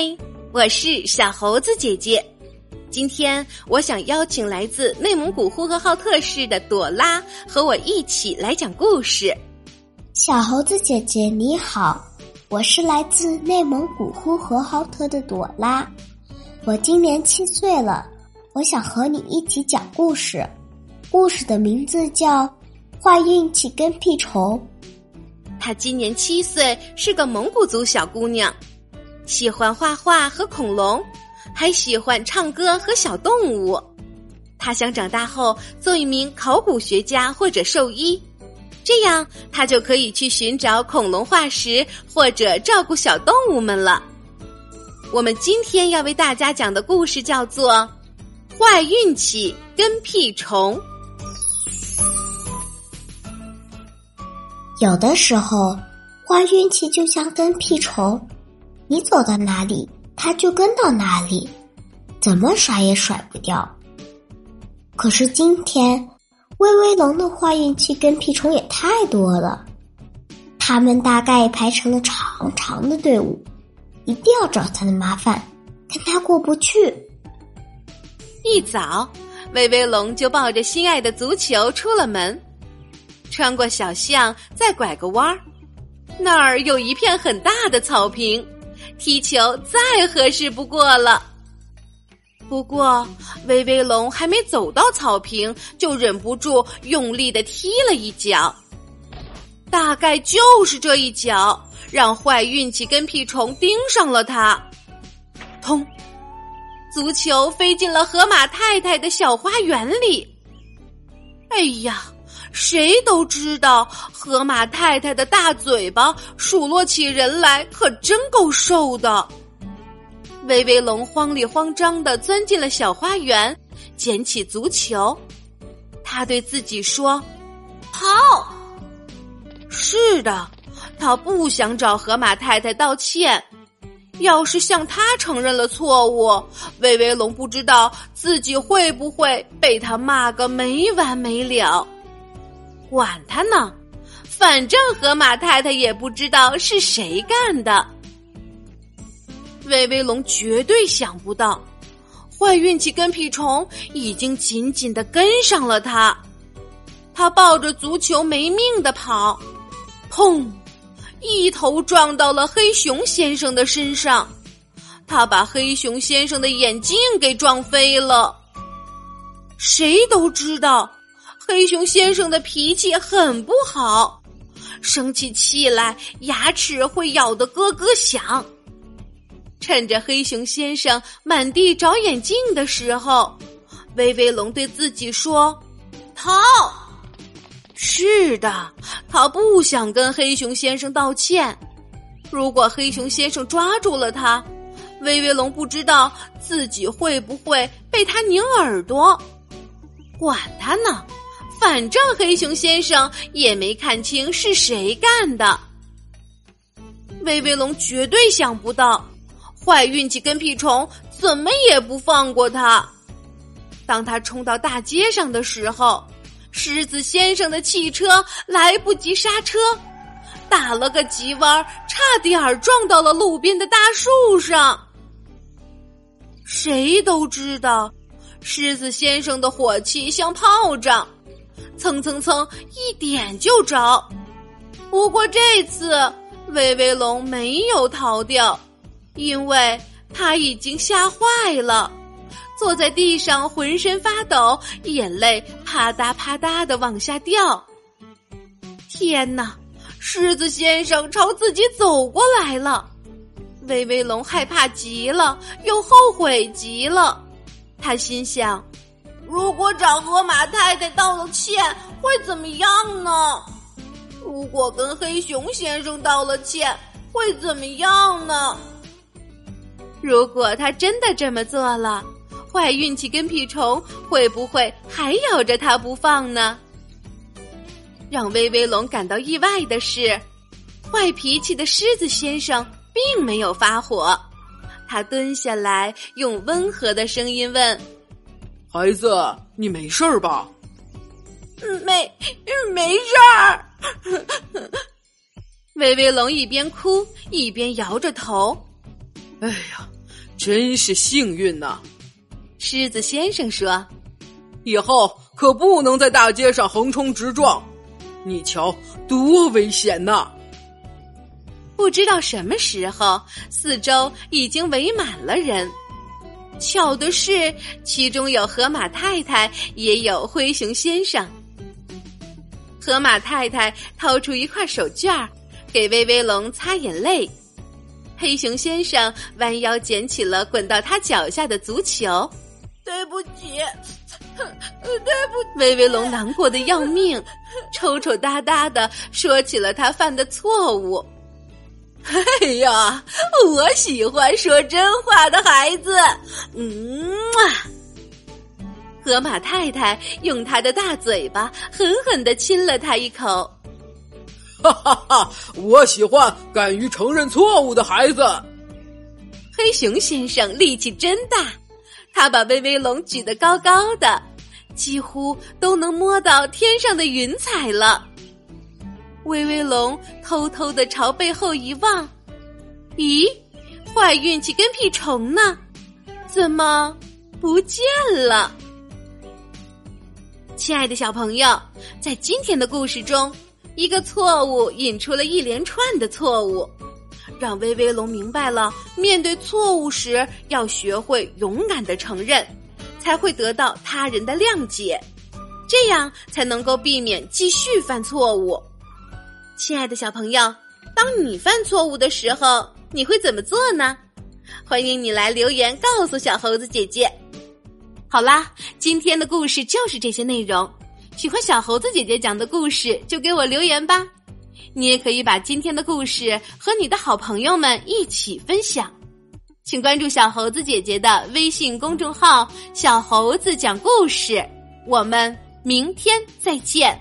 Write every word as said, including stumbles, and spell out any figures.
嗨，我是小猴子姐姐。今天我想邀请来自内蒙古呼和浩特市的朵拉和我一起来讲故事。小猴子姐姐你好，我是来自内蒙古呼和浩特的朵拉，我今年七岁了，我想和你一起讲故事。故事的名字叫《坏运气跟屁虫》。她今年七岁，是个蒙古族小姑娘，喜欢画画和恐龙，还喜欢唱歌和小动物。她想长大后做一名考古学家或者兽医，这样她就可以去寻找恐龙化石或者照顾小动物们了。我们今天要为大家讲的故事叫做《坏运气跟屁虫》。有的时候，坏运气就像跟屁虫，你走到哪里，它就跟到哪里，怎么甩也甩不掉。可是今天，威威龙的坏运气跟屁虫也太多了，他们大概排成了长长的队伍，一定要找他的麻烦，跟他过不去。一早，威威龙就抱着心爱的足球出了门，穿过小巷，再拐个弯儿，那儿有一片很大的草坪，踢球再合适不过了。不过，威威龙还没走到草坪，就忍不住用力地踢了一脚。大概就是这一脚，让坏运气跟屁虫盯上了他。砰！足球飞进了河马太太的小花园里。哎呀，谁都知道河马太太的大嘴巴数落起人来可真够瘦的。威威龙慌里慌张地钻进了小花园，捡起足球。他对自己说：跑！是的，他不想找河马太太道歉，要是向他承认了错误，威威龙不知道自己会不会被他骂个没完没了。管他呢，反正河马太太也不知道是谁干的。威威龙绝对想不到，坏运气跟屁虫已经紧紧地跟上了他。他抱着足球没命地跑，砰！一头撞到了黑熊先生的身上，他把黑熊先生的眼镜给撞飞了。谁都知道黑熊先生的脾气很不好，生起气来牙齿会咬得咯咯响。趁着黑熊先生满地找眼镜的时候，威威龙对自己说：逃！是的，他不想跟黑熊先生道歉。如果黑熊先生抓住了他，威威龙不知道自己会不会被他拧耳朵。管他呢，反正黑熊先生也没看清是谁干的。威威龙绝对想不到，坏运气跟屁虫怎么也不放过他。当他冲到大街上的时候，狮子先生的汽车来不及刹车，打了个急弯，差点撞到了路边的大树上。谁都知道，狮子先生的火气像炮仗，蹭蹭蹭一点就着。不过这次，威威龙没有逃掉，因为他已经吓坏了。坐在地上浑身发抖，眼泪啪嗒啪嗒地往下掉。天哪，狮子先生朝自己走过来了。威威龙害怕极了，又后悔极了。他心想，如果找河马太太道了歉会怎么样呢？如果跟黑熊先生道了歉会怎么样呢？如果他真的这么做了，坏运气跟屁虫会不会还咬着它不放呢？让威威龙感到意外的是，坏脾气的狮子先生并没有发火。他蹲下来，用温和的声音问：孩子，你没事儿吧？没没事儿。威威龙一边哭一边摇着头。哎呀，真是幸运呐、啊！狮子先生说：“以后可不能在大街上横冲直撞，你瞧多危险呐、啊！”不知道什么时候，四周已经围满了人。巧的是，其中有河马太太，也有灰熊先生。河马太太掏出一块手绢，给威威龙擦眼泪。黑熊先生弯腰捡起了滚到他脚下的足球。对不起，对不起！威威龙难过的要命，抽抽搭搭的说起了他犯的错误。哎呀，我喜欢说真话的孩子。嗯啊！河马太太用她的大嘴巴狠狠地亲了他一口。哈哈哈！我喜欢敢于承认错误的孩子。黑熊先生力气真大，他把威威龙举得高高的，几乎都能摸到天上的云彩了。威威龙偷偷地朝背后一望，咦，坏运气跟屁虫呢？怎么不见了？亲爱的小朋友，在今天的故事中，一个错误引出了一连串的错误，让威威龙明白了面对错误时要学会勇敢地承认，才会得到他人的谅解，这样才能够避免继续犯错误。亲爱的小朋友，当你犯错误的时候，你会怎么做呢？欢迎你来留言告诉小猴子姐姐。好啦，今天的故事就是这些内容，喜欢小猴子姐姐讲的故事就给我留言吧。你也可以把今天的故事和你的好朋友们一起分享。请关注小猴子姐姐的微信公众号小猴子讲故事，我们明天再见。